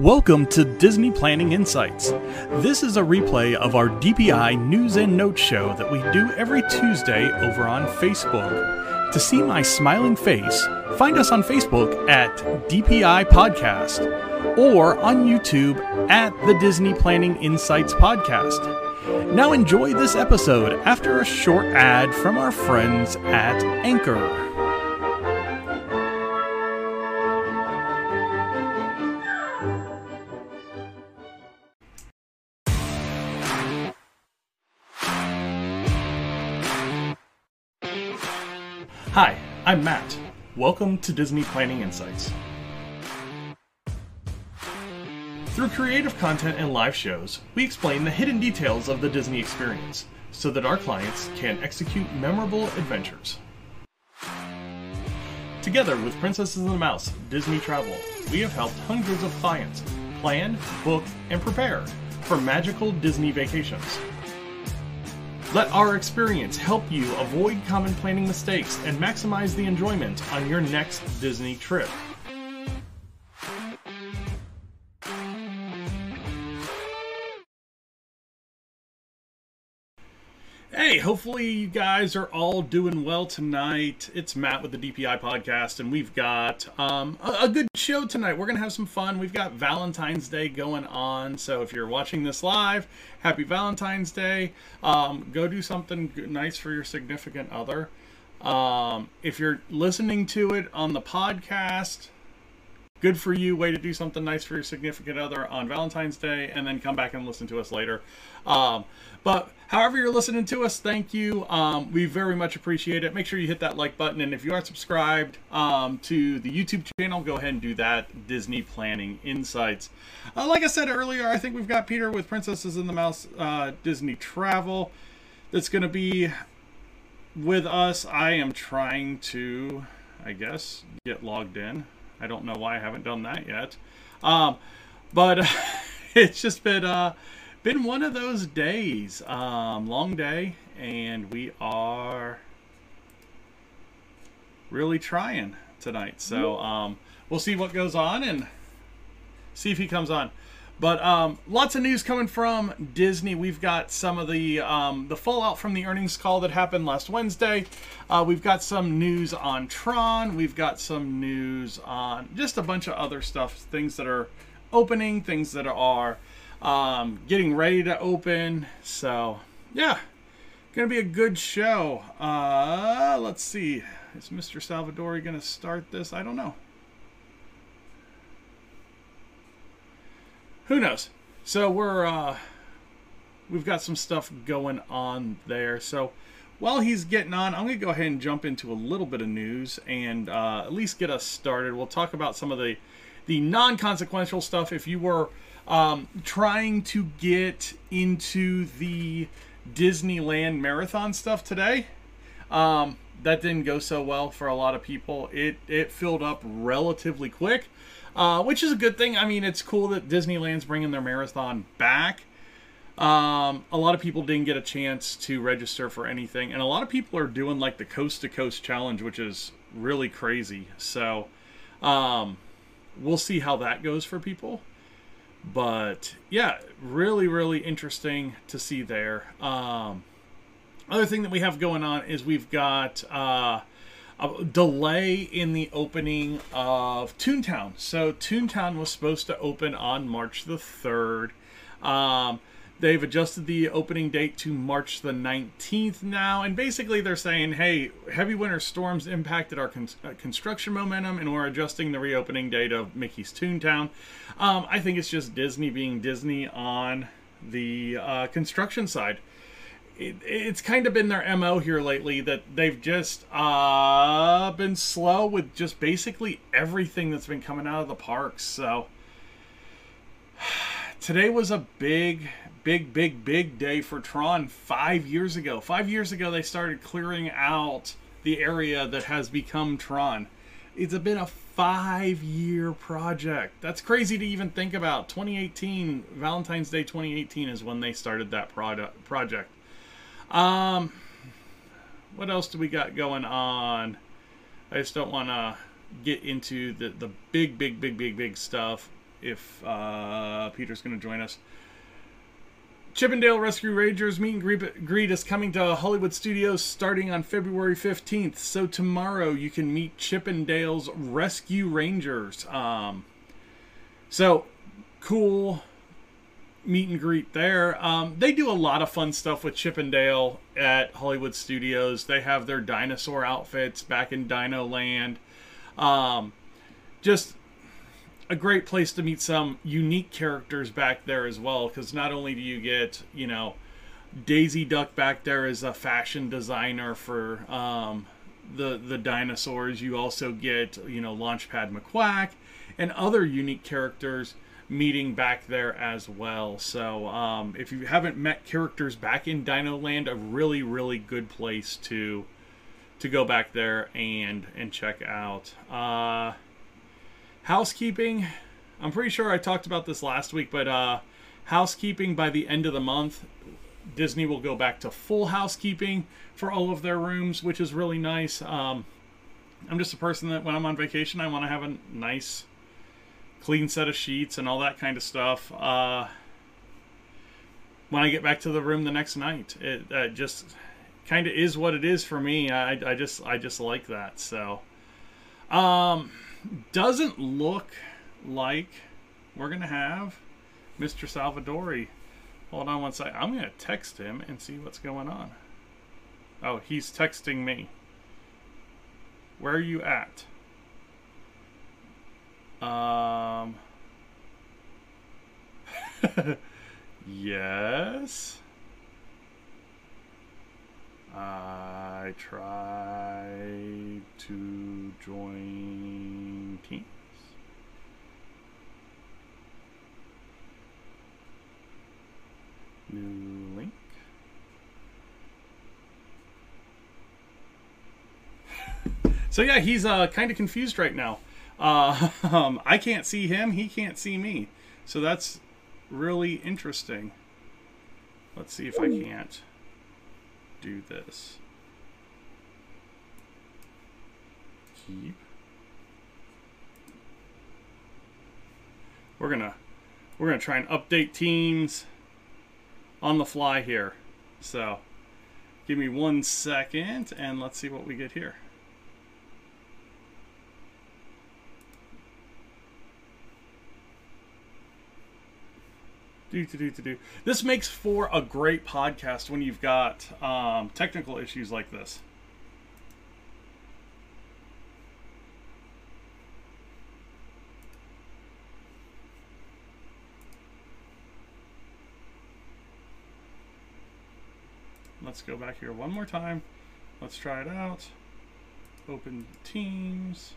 Welcome to Disney Planning Insights. This is a replay of our DPI News and Notes show that we do every Tuesday over on Facebook. To see my smiling face, find us on Facebook at DPI Podcast or on YouTube at the Disney Planning Insights Podcast. Now enjoy this episode after a short ad from our friends at Anchor. Hi, I'm Matt. Welcome to Disney Planning Insights. Through creative content and live shows, we explain the hidden details of the Disney experience so that our clients can execute memorable adventures. Together with Princesses and the Mouse Disney Travel, we have helped hundreds of clients plan, book, and prepare for magical Disney vacations. Let our experience help you avoid common planning mistakes and maximize the enjoyment on your next Disney trip. Hey, hopefully you guys are all doing well tonight. It's Matt with the DPI Podcast, and we've got a good show tonight. We're going to have some fun. We've got Valentine's Day going on, so if you're watching this live, happy Valentine's Day. Go do something nice for your significant other. If you're listening to it on the podcast, good for you, way to do something nice for your significant other on Valentine's Day, and then come back and listen to us later. But however you're listening to us, thank you. We very much appreciate it. Make sure you hit that like button, and if you aren't subscribed to the YouTube channel, go ahead and do that, Disney Planning Insights. Like I said earlier, I think we've got Peter with Princesses and the Mouse Disney Travel that's going to be with us. I am trying to, I guess, get logged in. I don't know why I haven't done that yet, but it's just been one of those days, long day, and we are really trying tonight. So we'll see what goes on and see if he comes on. But lots of news coming from Disney. We've got some of the fallout from the earnings call that happened last Wednesday. We've got some news on Tron. We've got some news on just a bunch of other stuff. Things that are opening, things that are getting ready to open. So, yeah, going to be a good show. Let's see. Is Mr. Salvadori going to start this? I don't know. Who knows? So we've got some stuff going on there. So while he's getting on, I'm going to go ahead and jump into a little bit of news and at least get us started. We'll talk about some of the non-consequential stuff. If you were trying to get into the Disneyland Marathon stuff today, that didn't go so well for a lot of people. It filled up relatively quick. Which is a good thing. I mean, it's cool that Disneyland's bringing their marathon back. A lot of people didn't get a chance to register for anything. And a lot of people are doing, like, the coast-to-coast challenge, which is really crazy. So, we'll see how that goes for people. But, yeah, really, really interesting to see there. Other thing that we have going on is we've got a delay in the opening of Toontown. So Toontown was supposed to open on March the 3rd. They've adjusted the opening date to March the 19th now. And basically they're saying, hey, heavy winter storms impacted our construction momentum and we're adjusting the reopening date of Mickey's Toontown. I think it's just Disney being Disney on the construction side. It's kind of been their MO here lately that they've just been slow with just basically everything that's been coming out of the parks. So today was a big day for Tron 5 years ago. 5 years ago, they started clearing out the area that has become Tron. It's been a 5-year project. That's crazy to even think about. 2018, Valentine's Day 2018 is when they started that project. What else do we got going on? I just don't want to get into the big stuff. if Peter's going to join us. Chip and Dale Rescue Rangers Meet and Greet is coming to Hollywood Studios starting on February 15th. So tomorrow you can meet Chip and Dale's Rescue Rangers. So cool meet and greet there. They do a lot of fun stuff with Chip and Dale at Hollywood Studios. They have their dinosaur outfits back in Dino Land. Just a great place to meet some unique characters back there as well, because not only do you get, you know, Daisy Duck back there as a fashion designer for the dinosaurs, you also get, you know, Launchpad McQuack and other unique characters meeting back there as well. So if you haven't met characters back in Dino Land, a really, really good place to go back there and check out. Housekeeping, I'm pretty sure I talked about this last week, but housekeeping by the end of the month, Disney will go back to full housekeeping for all of their rooms, which is really nice. I'm just a person that when I'm on vacation, I want to have a nice, clean set of sheets and all that kind of stuff. When I get back to the room the next night, it just kind of is what it is for me. I just like that. So, doesn't look like we're going to have Mr. Salvadori. Hold on one second. I'm going to text him and see what's going on. Oh, he's texting me. Where are you at? Yes. I tried to join Teams. New link. So yeah, he's kind of confused right now. I can't see him, he can't see me. So that's really interesting. Let's see if I can't do this. Keep. We're gonna try and update Teams on the fly here. So give me 1 second and let's see what we get here. This makes for a great podcast when you've got technical issues like this. Let's go back here one more time. Let's try it out. Open Teams.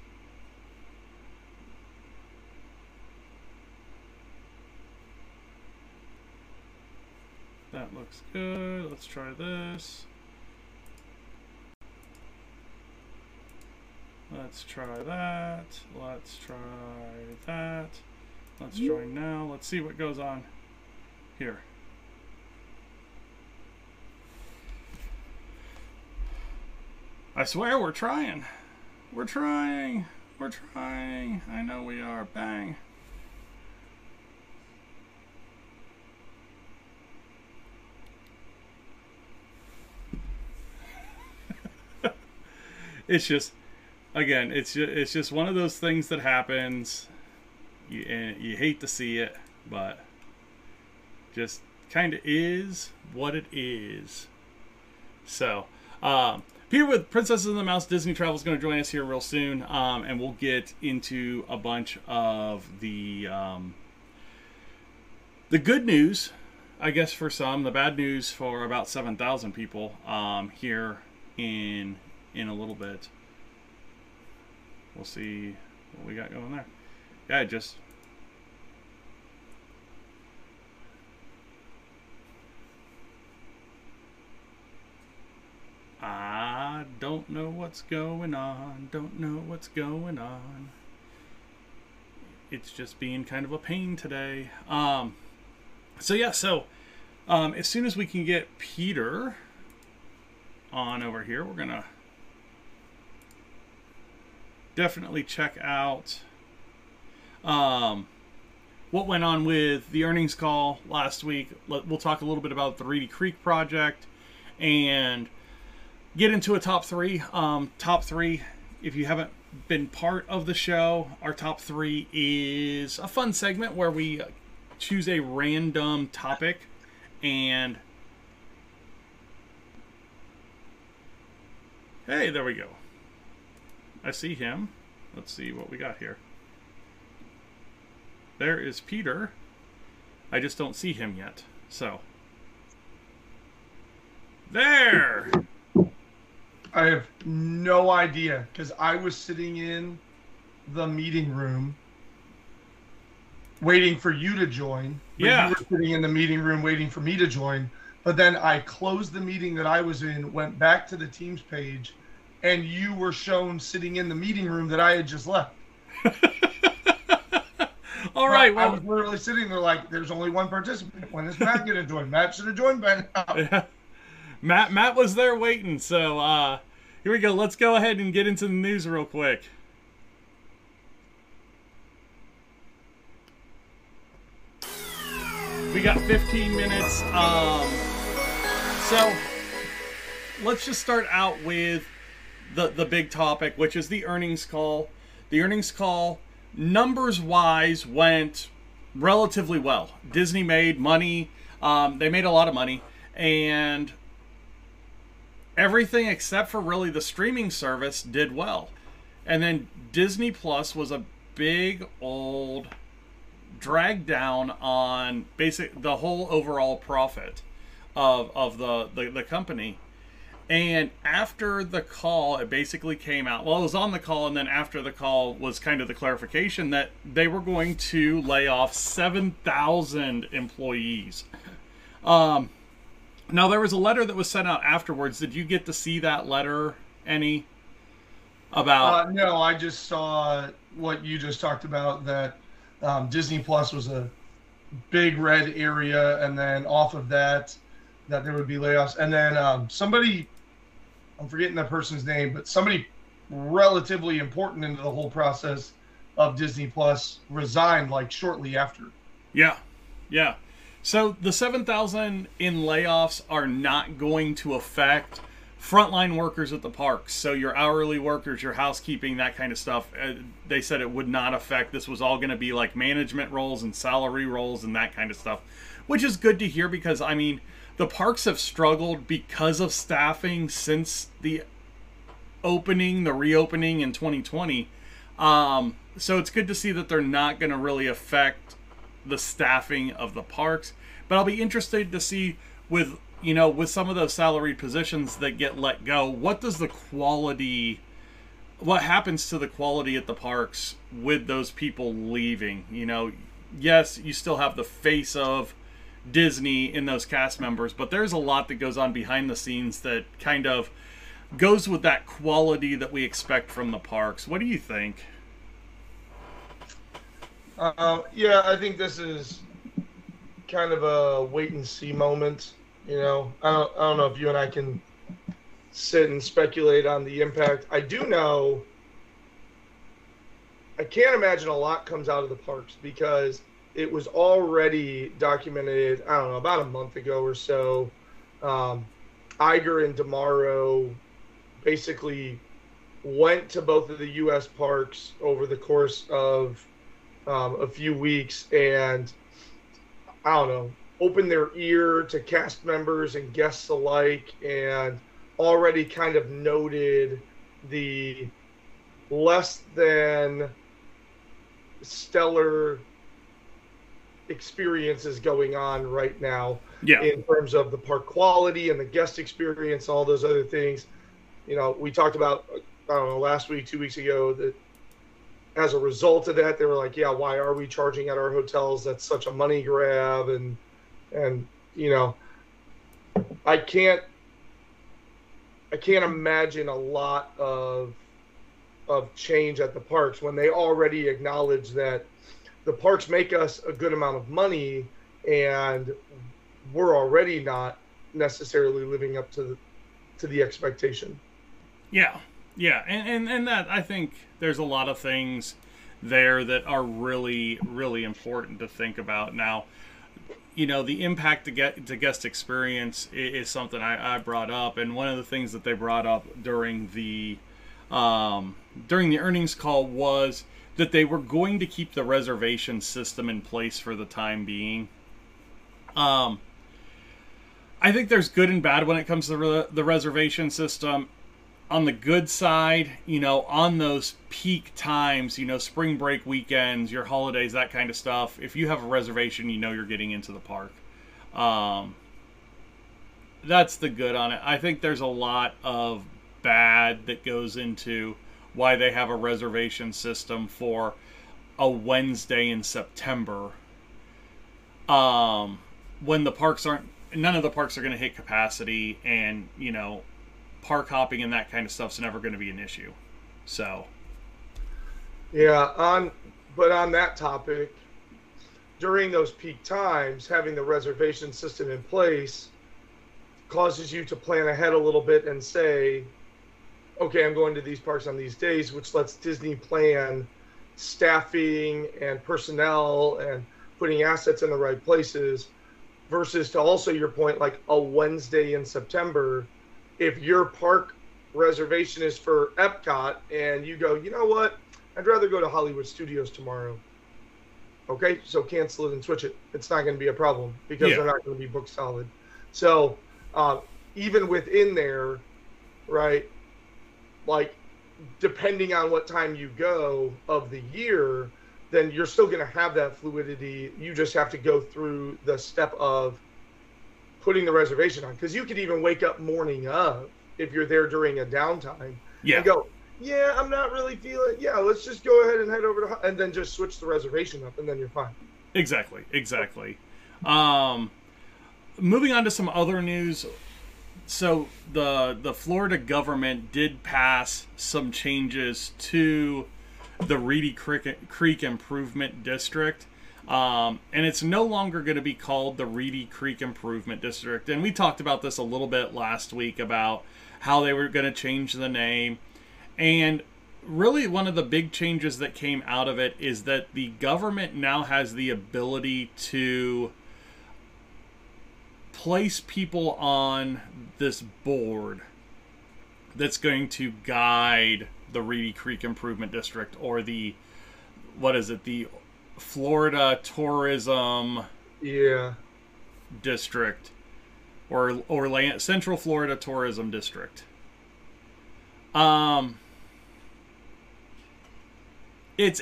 That looks good. Let's try this. Let's try that. Let's try that. Let's join now. Let's see what goes on here. I swear we're trying. We're trying. We're trying. I know we are. Bang. It's just, again, it's just one of those things that happens. You hate to see it, but just kind of is what it is. So, Peter with Princesses and the Mouse Disney Travel is going to join us here real soon, and we'll get into a bunch of the good news, I guess, for some, the bad news for about 7,000 people here in a little bit. We'll see what we got going there. Yeah, it just... I don't know what's going on. Don't know what's going on. It's just being kind of a pain today. So as soon as we can get Peter on over here, we're gonna definitely check out what went on with the earnings call last week. We'll talk a little bit about the Reedy Creek project and get into a top three. If you haven't been part of the show, our top three is a fun segment where we choose a random topic and... Hey, there we go. I see him. Let's see what we got here. There is Peter. I just don't see him yet. So. There! I have no idea, because I was sitting in the meeting room waiting for you to join. Yeah. You were sitting in the meeting room waiting for me to join. But then I closed the meeting that I was in, went back to the Teams page, and you were shown sitting in the meeting room that I had just left. All right. Well, I was literally sitting there like, there's only one participant. When is Matt going to join? Matt should have joined by now. Yeah. Matt was there waiting. So here we go. Let's go ahead and get into the news real quick. We got 15 minutes. So let's just start out with the big topic, which is the earnings call. The earnings call, numbers-wise, went relatively well. Disney made money. They made a lot of money. And everything except for really the streaming service did well. And then Disney Plus was a big old drag down on the whole overall profit of the company. And after the call, it basically came out. Well, it was on the call, and then after the call was kind of the clarification that they were going to lay off 7,000 employees. Now, there was a letter that was sent out afterwards. Did you get to see that letter, any? About no, I just saw what you just talked about, that Disney Plus was a big red area, and then off of that there would be layoffs. And then somebody, I'm forgetting that person's name, but somebody relatively important into the whole process of Disney Plus resigned like shortly after. Yeah, yeah. So the 7,000 in layoffs are not going to affect frontline workers at the parks. So your hourly workers, your housekeeping, that kind of stuff. They said it would not affect. This was all going to be like management roles and salary roles and that kind of stuff, which is good to hear because, I mean, the parks have struggled because of staffing since the reopening in 2020. So it's good to see that they're not going to really affect the staffing of the parks. But I'll be interested to see with some of those salaried positions that get let go, what happens to the quality at the parks with those people leaving? Yes, you still have the face of Disney in those cast members, but there's a lot that goes on behind the scenes that kind of goes with that quality that we expect from the parks. What do you think? Yeah, I think this is kind of a wait and see moment. I don't know if you and I can sit and speculate on the impact. I do know I can't imagine a lot comes out of the parks because it was already documented, I don't know, about a month ago or so. Iger and DeMauro basically went to both of the U.S. parks over the course of a few weeks and, I don't know, opened their ear to cast members and guests alike and already kind of noted the less than stellar experiences going on right now in terms of the park quality and the guest experience, all those other things. We talked about, I don't know, last week, 2 weeks ago, that as a result of that, they were like, yeah, why are we charging at our hotels? That's such a money grab. And I can't imagine a lot of change at the parks when they already acknowledge that the parks make us a good amount of money, and we're already not necessarily living up to the expectation. Yeah, yeah, and that, I think there's a lot of things there that are really, really important to think about. Now, you know, the impact to guest experience is something I brought up, and one of the things that they brought up during the earnings call was that they were going to keep the reservation system in place for the time being. I think there's good and bad when it comes to the reservation system. On the good side, you know, on those peak times, you know, spring break weekends, your holidays, that kind of stuff, if you have a reservation, you know you're getting into the park. That's the good on it. I think there's a lot of bad that goes into why they have a reservation system for a Wednesday in September, when the parks aren't, none of the parks are going to hit capacity, and, you know, park hopping and that kind of stuff's never going to be an issue. So, yeah, but on that topic, during those peak times, having the reservation system in place causes you to plan ahead a little bit and say, okay, I'm going to these parks on these days, which lets Disney plan staffing and personnel and putting assets in the right places, versus, to also your point, like a Wednesday in September, if your park reservation is for Epcot and you go, you know what, I'd rather go to Hollywood Studios tomorrow. Okay, so cancel it and switch it. It's not going to be a problem because they're not going to be booked solid. So even within there, right, like depending on what time you go of the year, then you're still going to have that fluidity. You just have to go through the step of putting the reservation on, because you could even wake up morning of, if you're there during a downtime, and go, yeah, I'm not really feeling, let's just go ahead and head over to, and then just switch the reservation up, and then you're fine. Exactly. Moving on to some other news. So the Florida government did pass some changes to the Reedy Creek Improvement District. And it's no longer going to be called the Reedy Creek Improvement District. And we talked about this a little bit last week about how they were going to change the name. And really one of the big changes that came out of it is that the government now has the ability to place people on this board that's going to guide the Reedy Creek Improvement District, or the, what is it, the Florida Tourism District, or Orlando Central Florida Tourism District. It's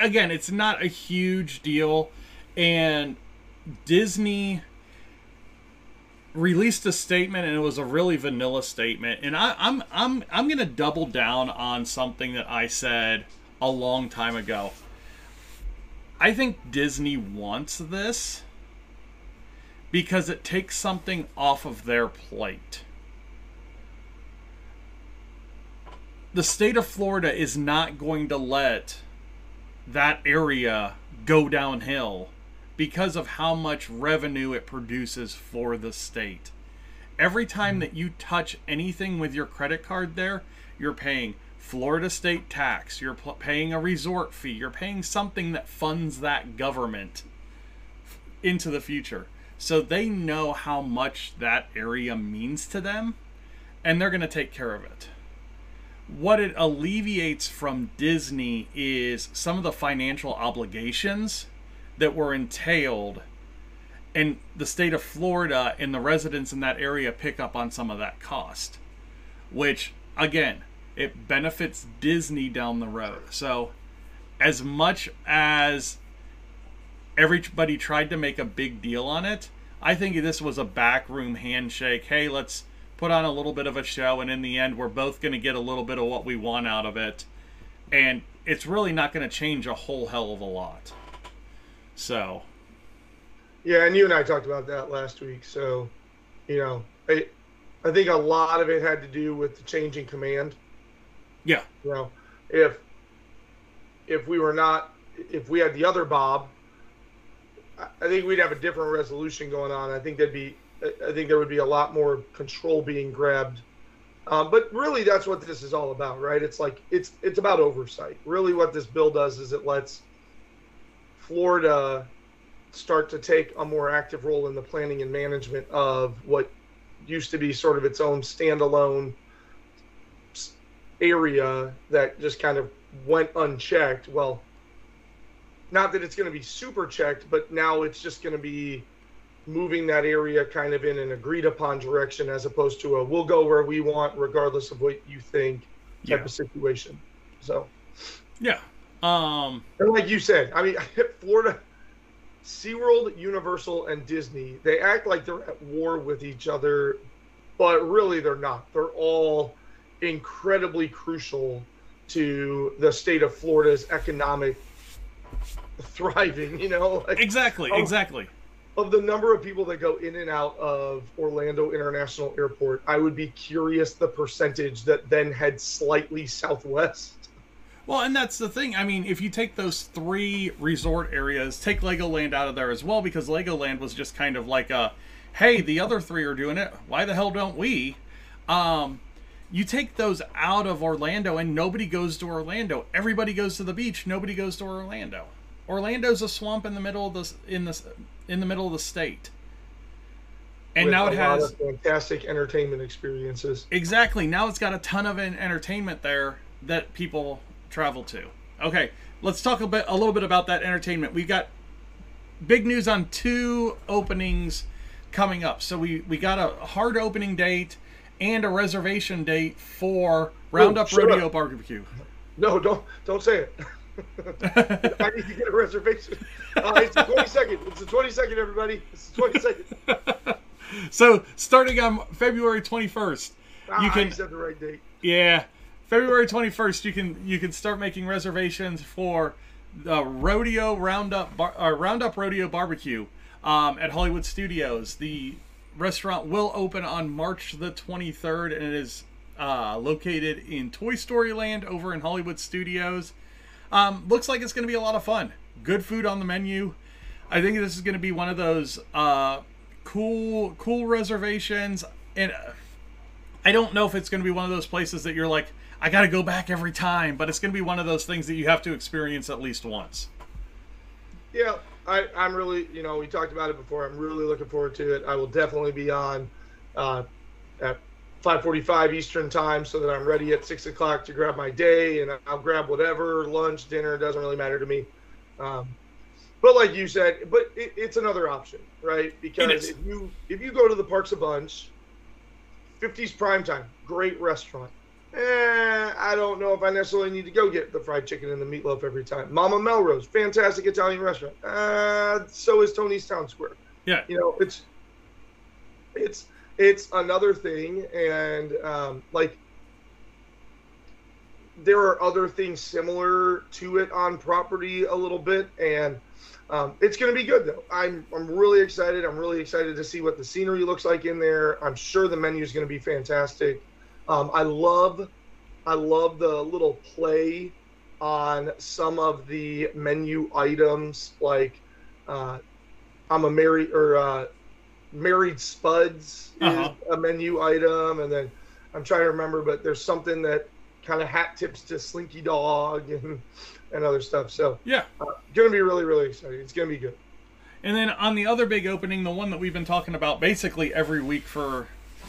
again, it's not a huge deal, and Disney released a statement, and it was a really vanilla statement. And I'm gonna double down on something that I said a long time ago. I think Disney wants this because it takes something off of their plate. The state of Florida is not going to let that area go downhill because of how much revenue it produces for the state. Every time that you touch anything with your credit card there, you're paying Florida state tax, you're paying a resort fee, you're paying something that funds that government into the future. So they know how much that area means to them, and they're going to take care of it. What it alleviates from Disney is some of the financial obligations that were entailed, and the state of Florida and the residents in that area pick up on some of that cost, which, again, it benefits Disney down the road. So as much as everybody tried to make a big deal on it, I think this was a backroom handshake. Hey, let's put on a little bit of a show, and in the end, we're both going to get a little bit of what we want out of it. And it's really not going to change a whole hell of a lot. So. Yeah, and you and I talked about that last week. So, you know, I think a lot of it had to do with the change in command. Yeah. You know, if we had the other Bob, I think we'd have a different resolution going on. I think there would be a lot more control being grabbed But really, that's what this is all about, right? It's like it's about oversight. Really, what this bill does is it lets Florida start to take a more active role in the planning and management of what used to be sort of its own standalone area that just kind of went unchecked. Well, not that it's going to be super checked, but now it's just going to be moving that area kind of in an agreed upon direction, as opposed to a we'll go where we want regardless of what you think type of situation. So and like you said, I mean, Florida, SeaWorld, Universal, and Disney, they act like they're at war with each other, but really they're not. They're all incredibly crucial to the state of Florida's economic thriving, you know? Like, exactly. Of the number of people that go in and out of Orlando International Airport, I would be curious the percentage that then head slightly southwest. Well, and that's the thing. I mean, if you take those three resort areas, take Legoland out of there as well, because Legoland was just kind of like a, hey, the other three are doing it, why the hell don't we? You take those out of Orlando and nobody goes to Orlando. Everybody goes to the beach. Nobody goes to Orlando. Orlando's a swamp in the middle of the state. And now it has fantastic entertainment experiences. Exactly. Now it's got a ton of entertainment there that people travel to. Okay, let's talk a little bit about that entertainment. We've got big news on two openings coming up. So we got a hard opening date and a reservation date for Roundup Rodeo Barbecue. No, don't say it. I need to get a reservation. It's the 22nd. It's the 22nd, everybody. It's the 22nd. So starting on February 21st, you can. You said the right date. Yeah, February 21st. You can start making reservations for the Rodeo Roundup Rodeo Barbecue at Hollywood Studios. The restaurant will open on March the 23rd, and it is located in Toy Story Land over in Hollywood Studios. Looks like it's going to be a lot of fun. Good food on the menu. I think this is going to be one of those cool reservations. And I don't know if it's going to be one of those places that you're like, I got to go back every time. But it's going to be one of those things that you have to experience at least once. Yeah, I'm really, you know, we talked about it before. I'm really looking forward to it. I will definitely be on at 5:45 Eastern time, so that I'm ready at 6 o'clock to grab my day, and I'll grab whatever, lunch, dinner, doesn't really matter to me. But like you said, but it's another option, right? Because if you go to the Parks a bunch, 50's Prime Time, great restaurant. I don't know if I necessarily need to go get the fried chicken and the meatloaf every time. Mama Melrose, fantastic Italian restaurant. So is Tony's Town Square. Yeah. You know, it's another thing, and like there are other things similar to it on property a little bit, and it's going to be good though. I'm really excited. I'm really excited to see what the scenery looks like in there. I'm sure the menu is going to be fantastic. I love the little play on some of the menu items, like Married Spuds is a menu item, and then I'm trying to remember, but there's something that kind of hat tips to Slinky Dog and other stuff. So yeah, gonna be really, really exciting. It's gonna be good. And then on the other big opening, the one that we've been talking about basically every week for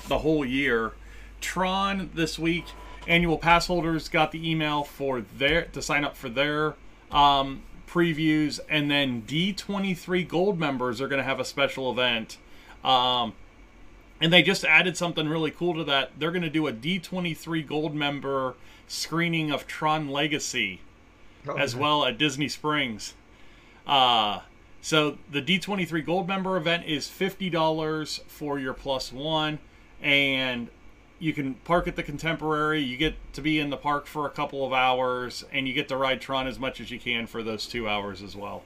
the whole year, Tron this week. Annual pass holders got the email to sign up for their previews, and then D23 Gold members are gonna have a special event. And they just added something really cool to that. They're going to do a D23 Gold member screening of Tron Legacy as well at Disney Springs. So the D23 Gold member event is $50 for your +1, and you can park at the Contemporary. You get to be in the park for a couple of hours, and you get to ride Tron as much as you can for those 2 hours as well.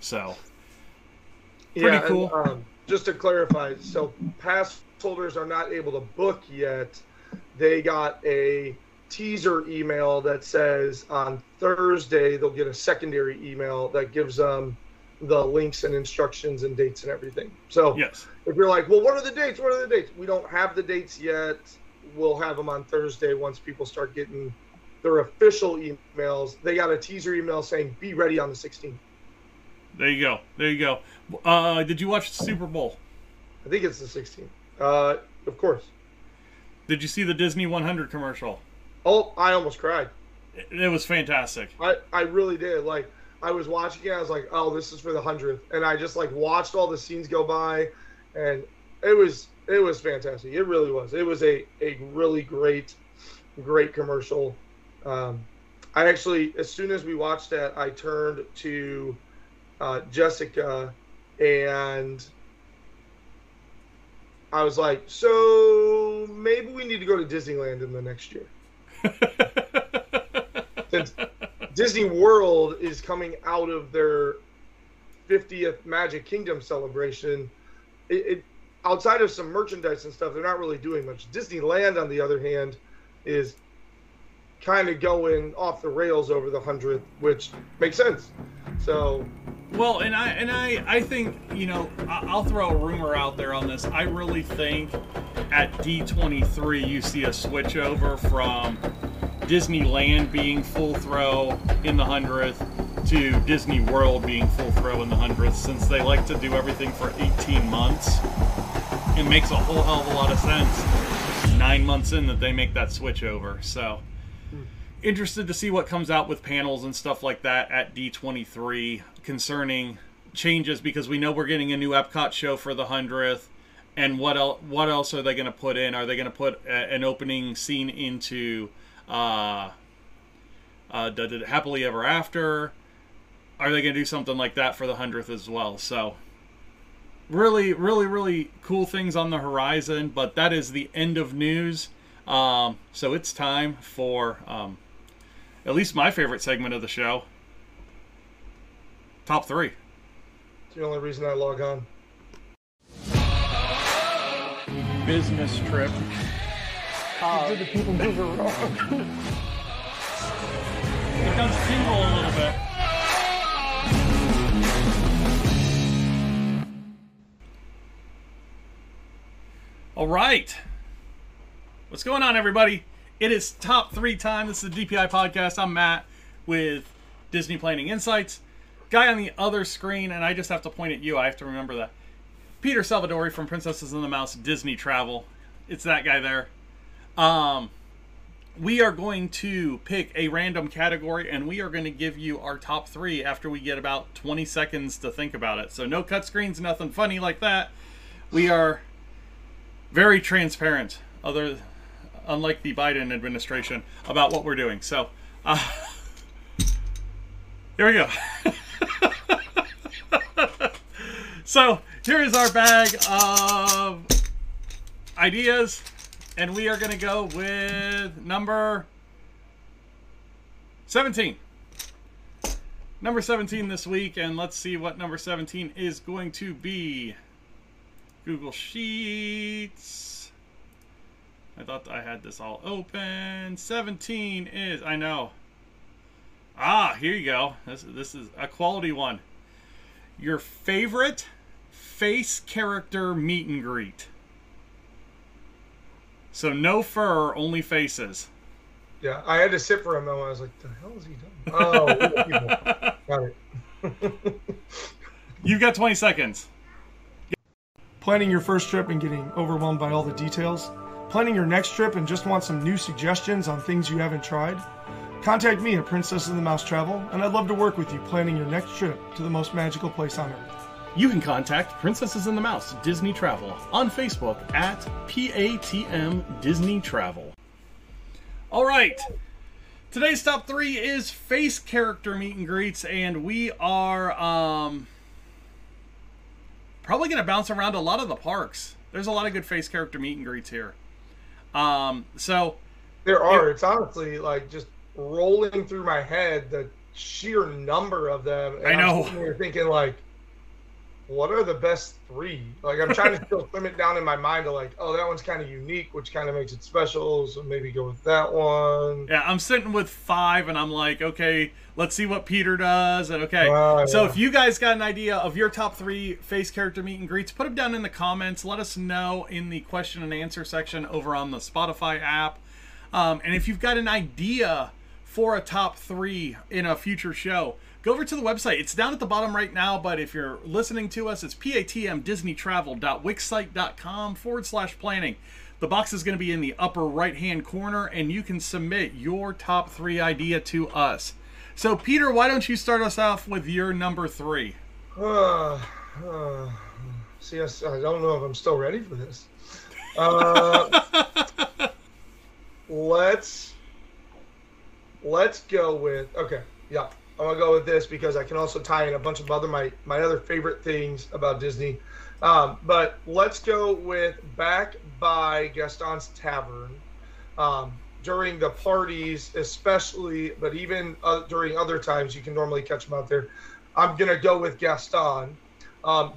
So pretty cool. And, just to clarify, so pass holders are not able to book yet. They got a teaser email that says on Thursday they'll get a secondary email that gives them the links and instructions and dates and everything. So yes. If you're like, well, what are the dates? We don't have the dates yet. we'll have them on Thursday once people start getting their official emails. They got a teaser email saying, be ready on the 16th. There you go. There you go. Did you watch the Super Bowl? I think it's the 16th. Of course. Did you see the Disney 100 commercial? Oh, I almost cried. It was fantastic. I really did. Like, I was watching it. I was like, oh, this is for the 100th. And I just, like, watched all the scenes go by. And it was fantastic. It really was. It was a really great commercial. I actually, as soon as we watched that, I turned to Jessica and I was like, so maybe we need to go to Disneyland in the next year. Disney World is coming out of their 50th Magic Kingdom celebration. It outside of some merchandise and stuff, they're not really doing much. Disneyland, on the other hand, is kind of going off the rails over the 100th, which makes sense. So, well, and I think, you know, I'll throw a rumor out there on this. I really think at D23 you see a switch over from Disneyland being full throw in the 100th to Disney World being full throw in the 100th, since they like to do everything for 18 months. It makes a whole hell of a lot of sense 9 months in that they make that switch over. So interested to see what comes out with panels and stuff like that at D23 concerning changes, because we know we're getting a new Epcot show for the 100th. And what else are they going to put in? Are they going to put an opening scene into Happily Ever After? Are they going to do something like that for the 100th as well? So really, really, really cool things on the horizon. But that is the end of news. So it's time for at least my favorite segment of the show. Top 3. It's the only reason I log on. Business trip. Did the people move it wrong? It does tingle a little bit. All right. What's going on, everybody? It is top 3 time. This is the DPI Podcast. I'm Matt with Disney Planning Insights. Guy on the other screen, and I just have to point at you. I have to remember that. Peter Salvadori from Princesses and the Mouse Disney Travel. It's that guy there. We are going to pick a random category, and we are going to give you our top 3 after we get about 20 seconds to think about it. So no cut screens, nothing funny like that. We are very transparent, unlike the Biden administration, about what we're doing. So here we go. So here is our bag of ideas, and we are going to go with number 17. Number 17 this week, and let's see what number 17 is going to be. Google Sheets. I thought I had this all open. 17 is, I know. Ah, here you go. This is a quality one. Your favorite face character meet and greet. So no fur, only faces. Yeah, I had to sit for a moment. I was like, the hell is he doing? Oh, people. Got it. You've got 20 seconds. Planning your first trip and getting overwhelmed by all the details? Planning your next trip and just want some new suggestions on things you haven't tried? Contact me at Princess of the Mouse Travel, and I'd love to work with you planning your next trip to the most magical place on Earth. You can contact Princesses and the Mouse Disney Travel on Facebook at PATM Disney Travel. All right. Today's top 3 is face character meet and greets, and we are probably going to bounce around a lot of the parks. There's a lot of good face character meet and greets here. So there are. It's honestly like just rolling through my head the sheer number of them. And I know. I'm thinking like, what are the best three? Like, I'm trying to still limit down in my mind to like, oh, that one's kind of unique, which kind of makes it special, so maybe go with that one. Yeah, I'm sitting with five, and I'm like, okay, let's see what Peter does. And okay, so if you guys got an idea of your top three face character meet and greets, put them down in the comments. Let us know in the question and answer section over on the Spotify app. And if you've got an idea for a top three in a future show, go over to the website. It's down at the bottom right now, but if you're listening to us, it's patmdisneytravel.wixsite.com/planning. The box is going to be in the upper right-hand corner, and you can submit your top three idea to us. So, Peter, why don't you start us off with your number three? See, I don't know if I'm still ready for this. Let's go with... Okay, yeah. I'm going to go with this because I can also tie in a bunch of other my other favorite things about Disney. But let's go with back by Gaston's Tavern during the parties especially, but even during other times you can normally catch them out there. I'm going to go with Gaston.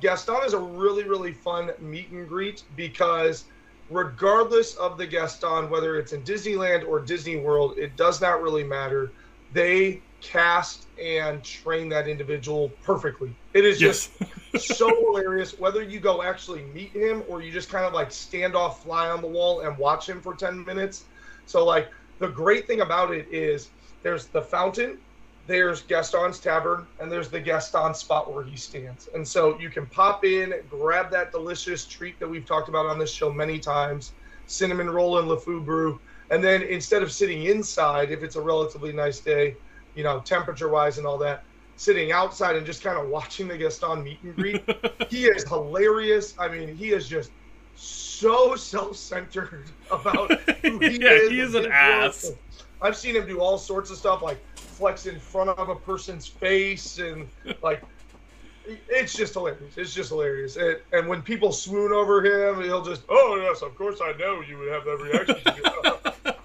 Gaston is a really, really fun meet and greet because regardless of the Gaston, whether it's in Disneyland or Disney World, it does not really matter. They cast and train that individual perfectly. It is just so hilarious, whether you go actually meet him or you just kind of like stand off, fly on the wall, and watch him for 10 minutes. So like, the great thing about it is there's the fountain, there's Gaston's Tavern, and there's the Gaston spot where he stands. And so you can pop in, grab that delicious treat that we've talked about on this show many times, cinnamon roll and LeFou brew, and then instead of sitting inside, if it's a relatively nice day, you know, temperature-wise and all that, sitting outside and just kind of watching the Gaston meet and greet. He is hilarious. I mean, he is just so self-centered about who he is. He is an ass. I've seen him do all sorts of stuff, like flex in front of a person's face, and like, it's just hilarious. It's just hilarious. And when people swoon over him, he'll just, oh, yes, of course I know you would have that reaction.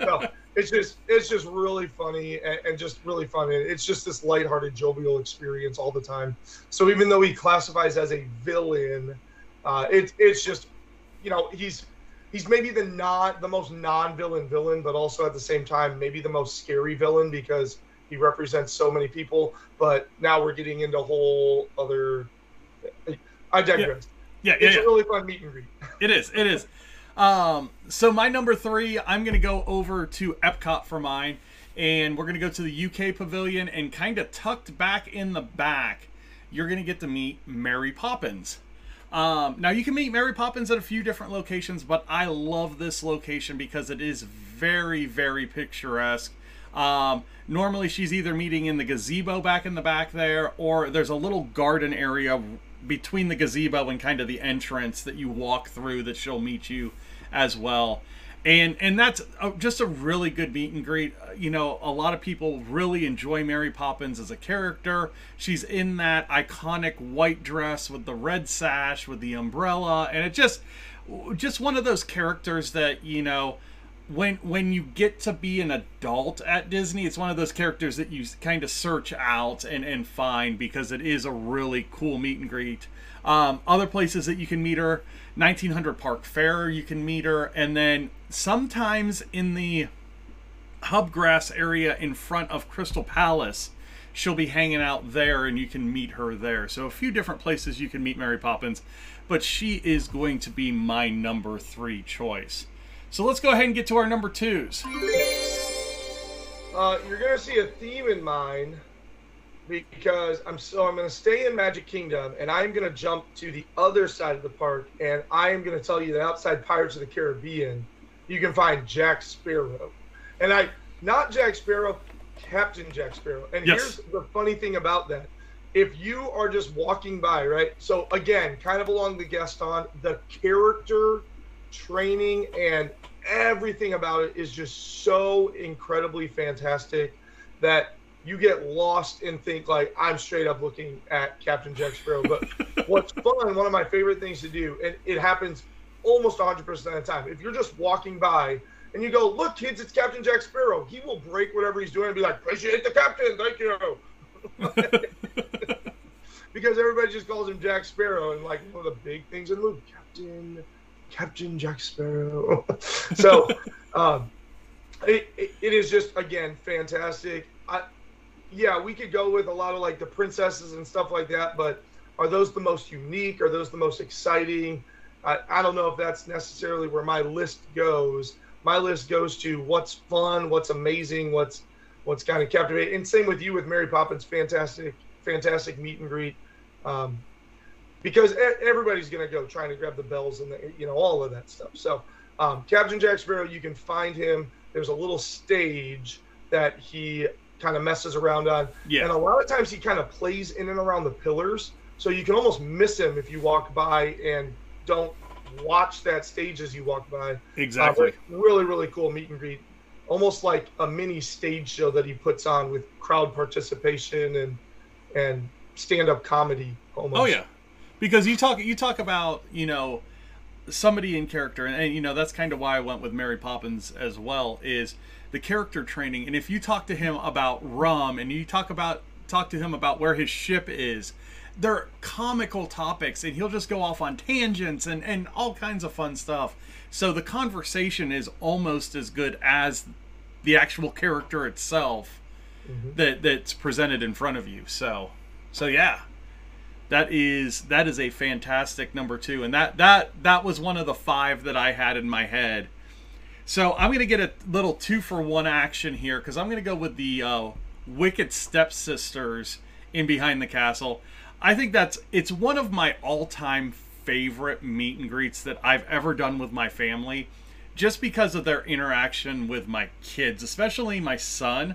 No. It's just really funny and just really fun. It's just this lighthearted, jovial experience all the time. So even though he classifies as a villain, it's just, you know, he's maybe the most non-villain villain, but also at the same time maybe the most scary villain because he represents so many people. But now we're getting into a whole other. I digress. Yeah, it's a really fun meet and greet. It is. So my number three, I'm going to go over to Epcot for mine, and we're going to go to the UK Pavilion, and kind of tucked back in the back, you're going to get to meet Mary Poppins. Now you can meet Mary Poppins at a few different locations, but I love this location because it is very, very picturesque. Normally she's either meeting in the gazebo back in the back there, or there's a little garden area between the gazebo and kind of the entrance that you walk through that she'll meet you as well. And that's just a really good meet and greet. You know, a lot of people really enjoy Mary Poppins as a character. She's in that iconic white dress with the red sash, with the umbrella. And it's just one of those characters that, you know, when you get to be an adult at Disney, it's one of those characters that you kind of search out and find, because it is a really cool meet and greet. Other places that you can meet her, 1900 Park Fair, you can meet her. And then sometimes in the Hubgrass area in front of Crystal Palace, she'll be hanging out there and you can meet her there. So a few different places you can meet Mary Poppins, but she is going to be my number three choice. So let's go ahead and get to our number twos. You're going to see a theme in mine because I'm going to stay in Magic Kingdom, and I'm going to jump to the other side of the park, and I am going to tell you that outside Pirates of the Caribbean, you can find Jack Sparrow. And not Jack Sparrow, Captain Jack Sparrow. And yes. Here's the funny thing about that. If you are just walking by, right? So again, kind of along the Gaston, the character training and everything about it is just so incredibly fantastic that you get lost and think like, I'm straight up looking at Captain Jack Sparrow. But what's fun, one of my favorite things to do, and it happens almost 100% of the time, if you're just walking by and you go, look kids, it's Captain Jack Sparrow, he will break whatever he's doing and be like, appreciate the captain, thank you. because everybody just calls him Jack Sparrow, and like one of the big things in Luke, Captain Jack Sparrow. So it is just, again, fantastic. Yeah, we could go with a lot of like the princesses and stuff like that, but are those the most unique? Are those the most exciting? I don't know if that's necessarily where my list goes. My list goes to what's fun, what's amazing, what's kind of captivating. And same with you with Mary Poppins, fantastic meet and greet, because everybody's going to go trying to grab the bells and the, you know, all of that stuff. So Captain Jack Sparrow, you can find him. There's a little stage that he kind of messes around on, yeah. And a lot of times he kind of plays in and around the pillars, so you can almost miss him if you walk by and don't watch that stage as you walk by. Exactly. Really, really cool meet and greet, almost like a mini stage show that he puts on with crowd participation and stand-up comedy almost. Oh yeah, because you talk about, you know, somebody in character, and you know that's kind of why I went with Mary Poppins as well, is the character training. And if you talk to him about rum, and you talk to him about where his ship is, they're comical topics, and he'll just go off on tangents and all kinds of fun stuff. So the conversation is almost as good as the actual character itself, mm-hmm. that's presented in front of you. So yeah, that is a fantastic number 2, and that was one of the 5 that I had in my head. So I'm going to get a little 2-for-1 action here, because I'm going to go with the Wicked Stepsisters in Behind the Castle. I think it's one of my all-time favorite meet and greets that I've ever done with my family, just because of their interaction with my kids, especially my son,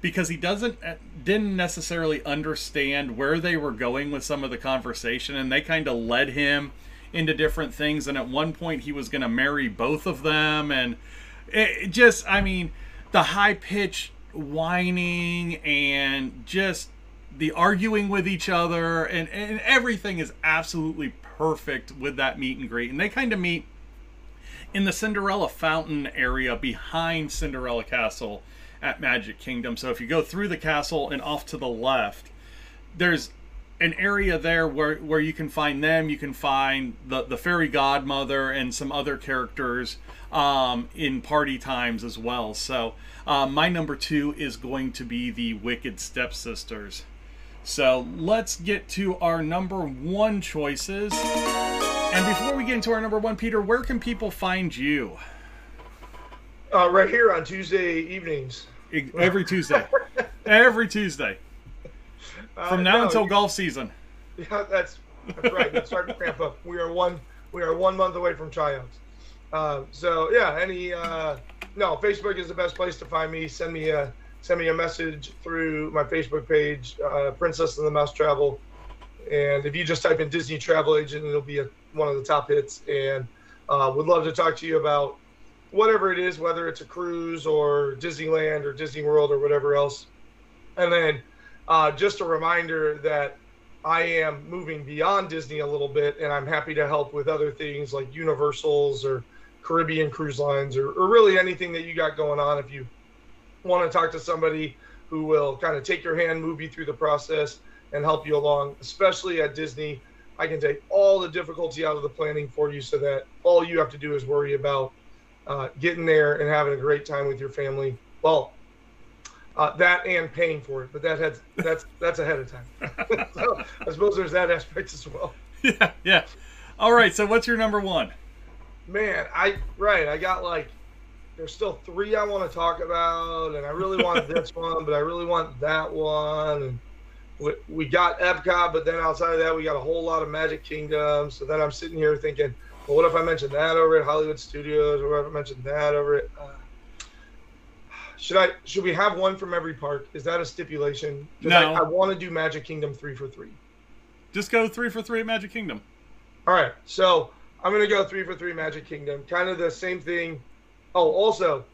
because he didn't necessarily understand where they were going with some of the conversation, and they kind of led him into different things. And at one point he was going to marry both of them, and it just, I mean, the high-pitched whining and just the arguing with each other and everything is absolutely perfect with that meet and greet. And they kind of meet in the Cinderella Fountain area behind Cinderella Castle at Magic Kingdom. So if you go through the castle and off to the left, there's an area there where you can find them. You can find the fairy godmother and some other characters in party times as well. So my number 2 is going to be the Wicked Stepsisters. So let's get to our number 1 choices. And before we get into our number 1, Peter, where can people find you? Right here on Tuesday evenings. Every Tuesday. Every Tuesday. From now until golf season. Yeah, that's right. It's starting to cramp up. We are one month away from tryouts. Facebook is the best place to find me. Send me a message through my Facebook page, Princess and the Mouse Travel. And if you just type in Disney Travel Agent, it'll be one of the top hits. And would love to talk to you about whatever it is, whether it's a cruise or Disneyland or Disney World or whatever else. And then just a reminder that I am moving beyond Disney a little bit, and I'm happy to help with other things like Universals or Caribbean cruise lines or really anything that you got going on. If you want to talk to somebody who will kind of take your hand, move you through the process, and help you along, especially at Disney, I can take all the difficulty out of the planning for you so that all you have to do is worry about getting there and having a great time with your family. Well, that and paying for it, but that's ahead of time. So I suppose there's that aspect as well. Yeah. All right. So what's your number 1? Man, I got like, there's still 3 I want to talk about, and I really want this one, but I really want that one. And we got Epcot, but then outside of that, we got a whole lot of Magic Kingdom. So then I'm sitting here thinking, well, what if I mentioned that over at Hollywood Studios, or what if I mentioned that over at should we have one from every park? Is that a stipulation? No. I want to do Magic Kingdom 3 for 3. Just go 3 for 3 at Magic Kingdom. All right. So I'm going to go 3 for 3 Magic Kingdom. Kind of the same thing. Oh, also,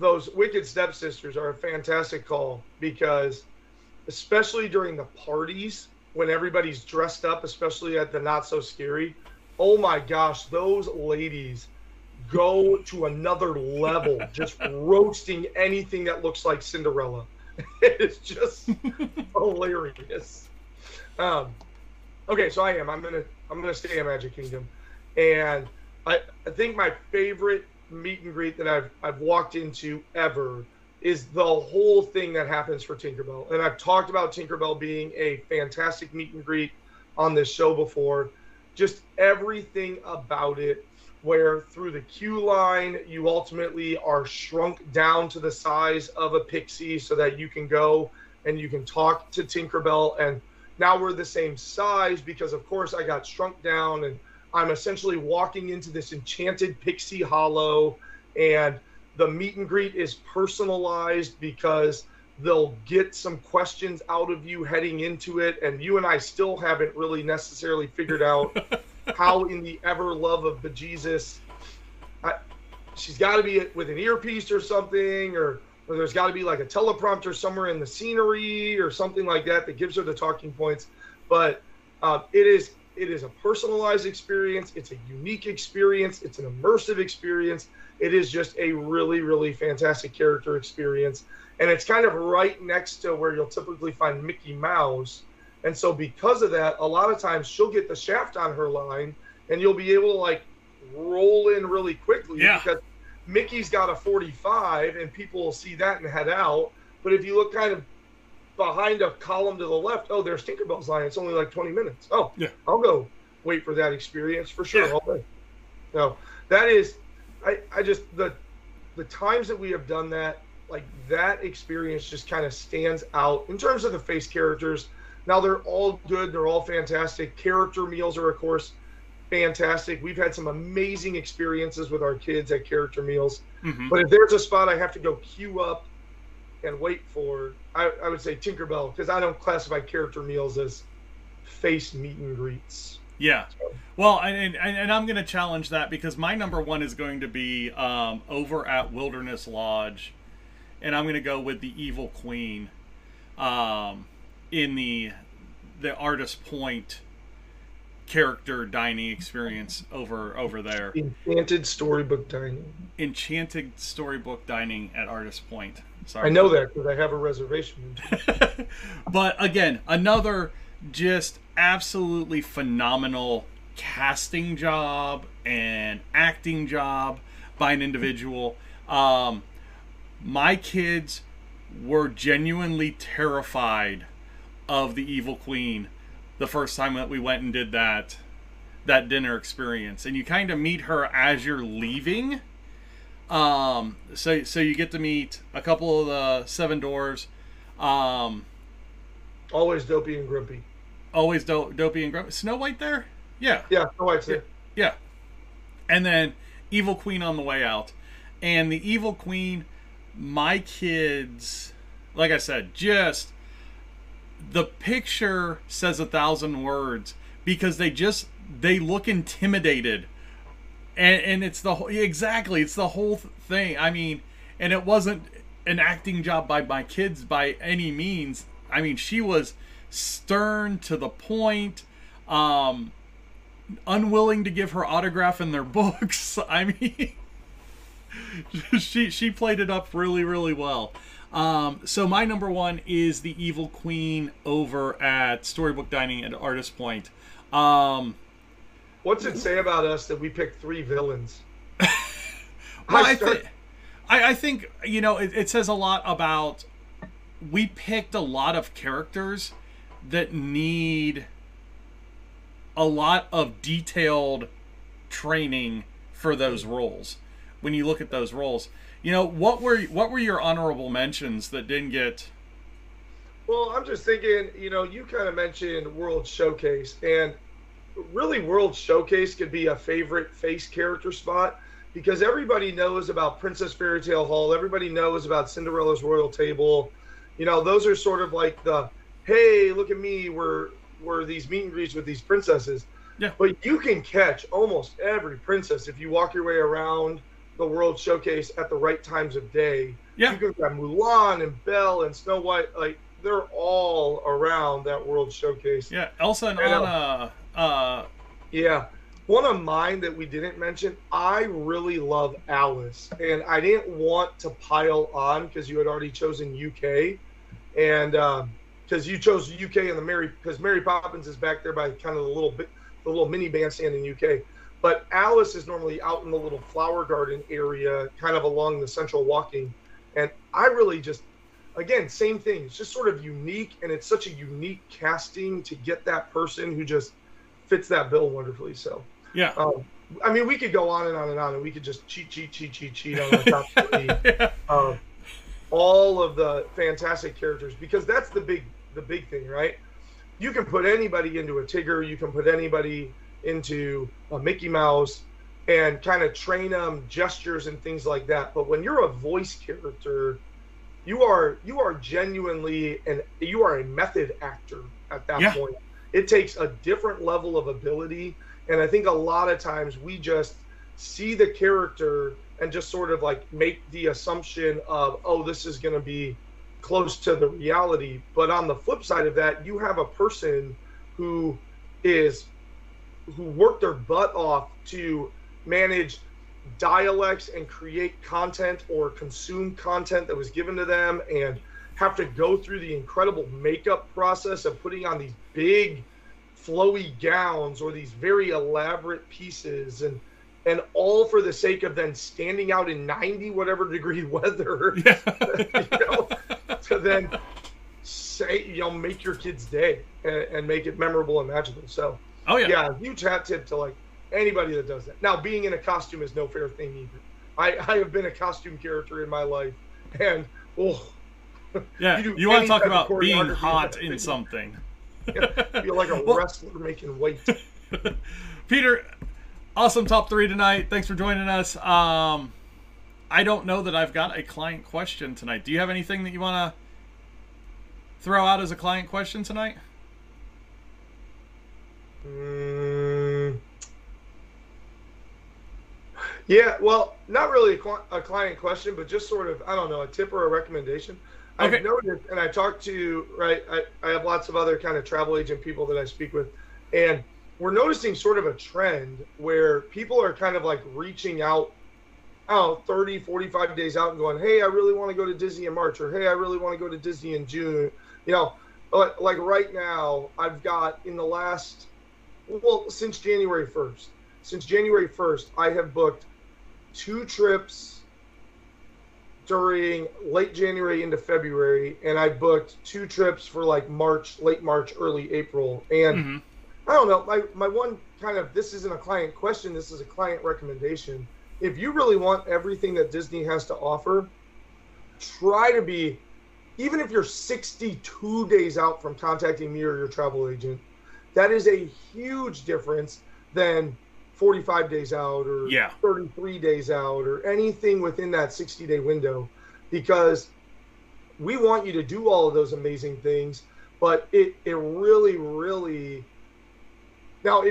those Wicked Stepsisters are a fantastic call, because especially during the parties when everybody's dressed up, especially at the Not So Scary, oh my gosh, those ladies go to another level, just roasting anything that looks like Cinderella. It's just hilarious. Okay, so I am. I'm gonna stay at Magic Kingdom, and I think my favorite meet and greet that I've walked into ever is the whole thing that happens for Tinkerbell. And I've talked about Tinkerbell being a fantastic meet and greet on this show before. Just everything about it, where through the queue line, you ultimately are shrunk down to the size of a pixie so that you can go and you can talk to Tinkerbell. And now we're the same size because, of course, I got shrunk down, and I'm essentially walking into this enchanted pixie hollow, and the meet and greet is personalized because they'll get some questions out of you heading into it. And you and I still haven't really necessarily figured out how in the ever love of bejesus, she's got to be with an earpiece or something, or there's got to be like a teleprompter somewhere in the scenery or something like that that gives her the talking points. But it is a personalized experience. It's a unique experience. It's an immersive experience. It is just a really, really fantastic character experience. And it's kind of right next to where you'll typically find Mickey Mouse. And so because of that, a lot of times she'll get the shaft on her line, and you'll be able to, like, roll in really quickly because Mickey's got a 45, and people will see that and head out. But if you look kind of behind a column to the left, oh, there's Tinkerbell's line. It's only like 20 minutes. Oh, yeah, I'll go wait for that experience for sure all day. No, that is – I just – the times that we have done that, like, that experience just kind of stands out in terms of the face characters. Now, they're all good. They're all fantastic. Character meals are, of course, fantastic. We've had some amazing experiences with our kids at character meals. Mm-hmm. But if there's a spot I have to go queue up and wait for, I would say Tinkerbell, because I don't classify character meals as face meet and greets. Yeah. So. Well, and I'm going to challenge that, because my number one is going to be over at Wilderness Lodge, and I'm going to go with the Evil Queen in the Artist Point character dining experience over there. Enchanted Storybook Dining at Artist Point. Sorry. I know that because I have a reservation. But again, another just absolutely phenomenal casting job and acting job by an individual. My kids were genuinely terrified of the Evil Queen the first time that we went and did that dinner experience. And you kind of meet her as you're leaving. So you get to meet a couple of the Seven Dwarves. Always Dopey and Grumpy. Always Dopey and Grumpy. Snow White there? Yeah. Yeah, Snow White's there. Yeah. And then Evil Queen on the way out. And the Evil Queen, my kids, like I said, just the picture says 1,000 words, because they look intimidated. And it's the whole, exactly, it's the whole thing. I mean, and it wasn't an acting job by my kids by any means. I mean, she was stern to the point, unwilling to give her autograph in their books. I mean, she played it up really, really well. So my number one is the Evil Queen over at Storybook Dining at Artist Point. What's it say about us that we picked three villains? Well, I think, you know, it says a lot about, we picked a lot of characters that need a lot of detailed training for those roles. When you look at those roles, you know, what were your honorable mentions that didn't get? Well, I'm just thinking, you know, you kind of mentioned World Showcase, and really World Showcase could be a favorite face character spot, because everybody knows about Princess Fairy Tale Hall. Everybody knows about Cinderella's Royal Table. You know, those are sort of like the, hey, look at me, we're these meet and greets with these princesses. Yeah. But you can catch almost every princess if you walk your way around the World Showcase at the right times of day. Yeah. You can grab Mulan and Belle and Snow White. Like, they're all around that World Showcase. Yeah, Elsa and Anna. Yeah. One of mine that we didn't mention, I really love Alice. And I didn't want to pile on because you had already chosen UK. And because you chose the UK and the because Mary Poppins is back there by kind of the little mini bandstand in UK. But Alice is normally out in the little flower garden area, kind of along the central walking. And I really just, again, same thing. It's just sort of unique, and it's such a unique casting to get that person who just fits that bill wonderfully. So, yeah. I mean, we could go on and on and on, and we could just cheat on the top of the all of the fantastic characters, because that's the big thing, right? You can put anybody into a Tigger, you can put anybody into a Mickey Mouse, and kind of train them gestures and things like that. But when you're a voice character, you are genuinely a method actor at that point. It takes a different level of ability. And I think a lot of times we just see the character and just sort of like make the assumption of, oh, this is going to be close to the reality. But on the flip side of that, you have a person who worked their butt off to manage dialects and create content or consume content that was given to them, and have to go through the incredible makeup process of putting on these big flowy gowns or these very elaborate pieces, and all for the sake of then standing out in 90 whatever degree weather, to then say, make your kid's day and make it memorable and magical. So, huge hat tip to like anybody that does that. Now, being in a costume is no fair thing either. I have been a costume character in my life, and you want to talk about being hot in something. You're like a wrestler making weight. Peter, awesome top three tonight. Thanks for joining us. I don't know that I've got a client question tonight. Do you have anything that you want to throw out as a client question tonight? Yeah, well, not really a client question, but just sort of, I don't know, a tip or a recommendation. Okay. I've noticed, and I talked to, I have lots of other kind of travel agent people that I speak with, and we're noticing sort of a trend where people are kind of like reaching out, 30, 45 days out and going, hey, I really want to go to Disney in March, or hey, I really want to go to Disney in June. Like right now, I've got since January 1st, I have booked 2 trips during late January into February, and I booked 2 trips for like March, late March, early April. And I don't know, my one kind of, this isn't a client question, this is a client recommendation. If you really want everything that Disney has to offer, try to be, even if you're 62 days out from contacting me or your travel agent, that is a huge difference than 45 days out or 33 days out or anything within that 60-day window, because we want you to do all of those amazing things, but it really, really... Now,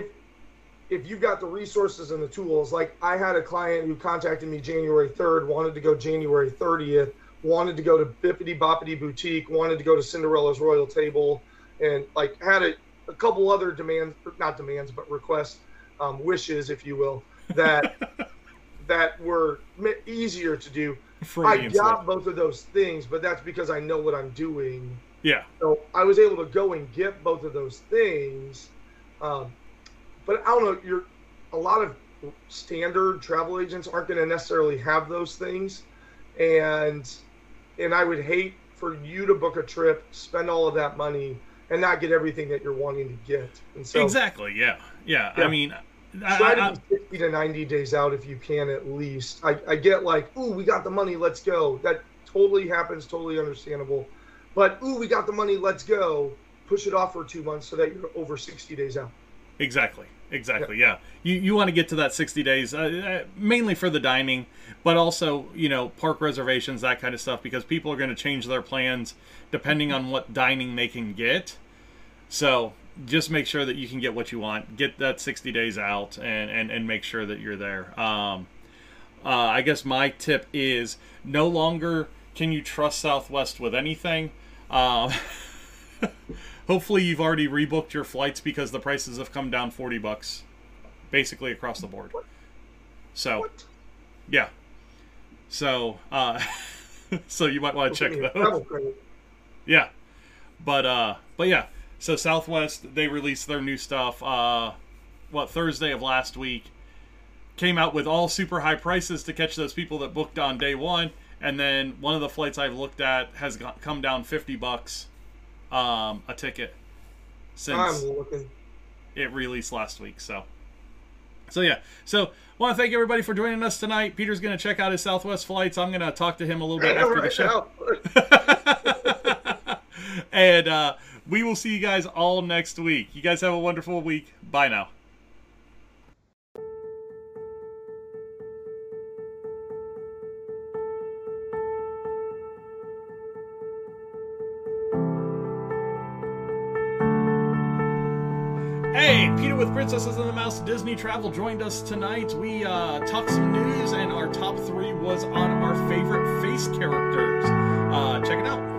if you've got the resources and the tools, like I had a client who contacted me January 3rd, wanted to go January 30th, wanted to go to Bippity Boppity Boutique, wanted to go to Cinderella's Royal Table, and like had a couple other demands, not demands, but requests, wishes, if you will, that were easier to do. I got both of those things, but that's because I know what I'm doing. Yeah. So I was able to go and get both of those things. But I don't know, a lot of standard travel agents aren't going to necessarily have those things. And I would hate for you to book a trip, spend all of that money, and not get everything that you're wanting to get. And so, exactly, yeah. I mean, try to be 50 to 90 days out if you can, at least. I get like, ooh, we got the money, let's go. That totally happens, totally understandable. But, ooh, we got the money, let's go. Push it off for 2 months so that you're over 60 days out. Exactly, yeah. You want to get to that 60 days, mainly for the dining, but also, park reservations, that kind of stuff, because people are going to change their plans depending on what dining they can get. So just make sure that you can get what you want. Get that 60 days out and make sure that you're there. I guess my tip is no longer can you trust Southwest with anything. Hopefully you've already rebooked your flights because the prices have come down $40 basically across the board. Yeah. So you might want to check those. Yeah. But yeah, so Southwest, they released their new stuff, Thursday of last week. Came out with all super high prices to catch those people that booked on day one. And then one of the flights I've looked at has come down $50 a ticket since it released last week. So yeah. So want to thank everybody for joining us tonight. Peter's going to check out his Southwest flights. I'm going to talk to him a little bit after the show. And we will see you guys all next week. You guys have a wonderful week. Bye now. With Princesses and the Mouse Disney Travel joined us tonight. We talked some news, and our top three was on our favorite face characters. Check it out.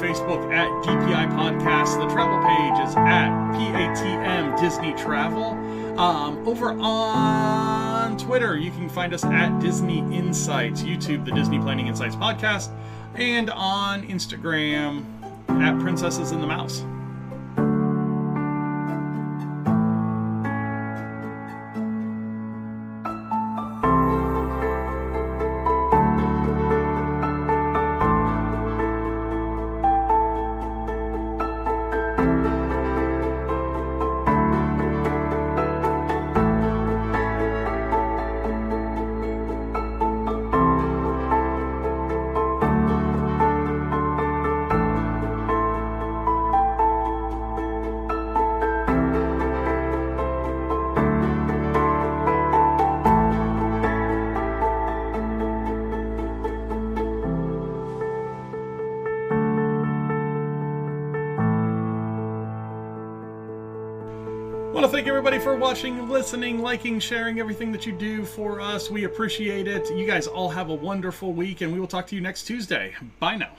Facebook at DPI Podcast. The travel page is at PATM Disney Travel. Over on Twitter, you can find us at Disney Insights. YouTube, the Disney Planning Insights Podcast. And on Instagram, at Princesses and the Mouse. For watching, listening, liking, sharing, everything that you do for us. We appreciate it. You guys all have a wonderful week, and we will talk to you next Tuesday. Bye now.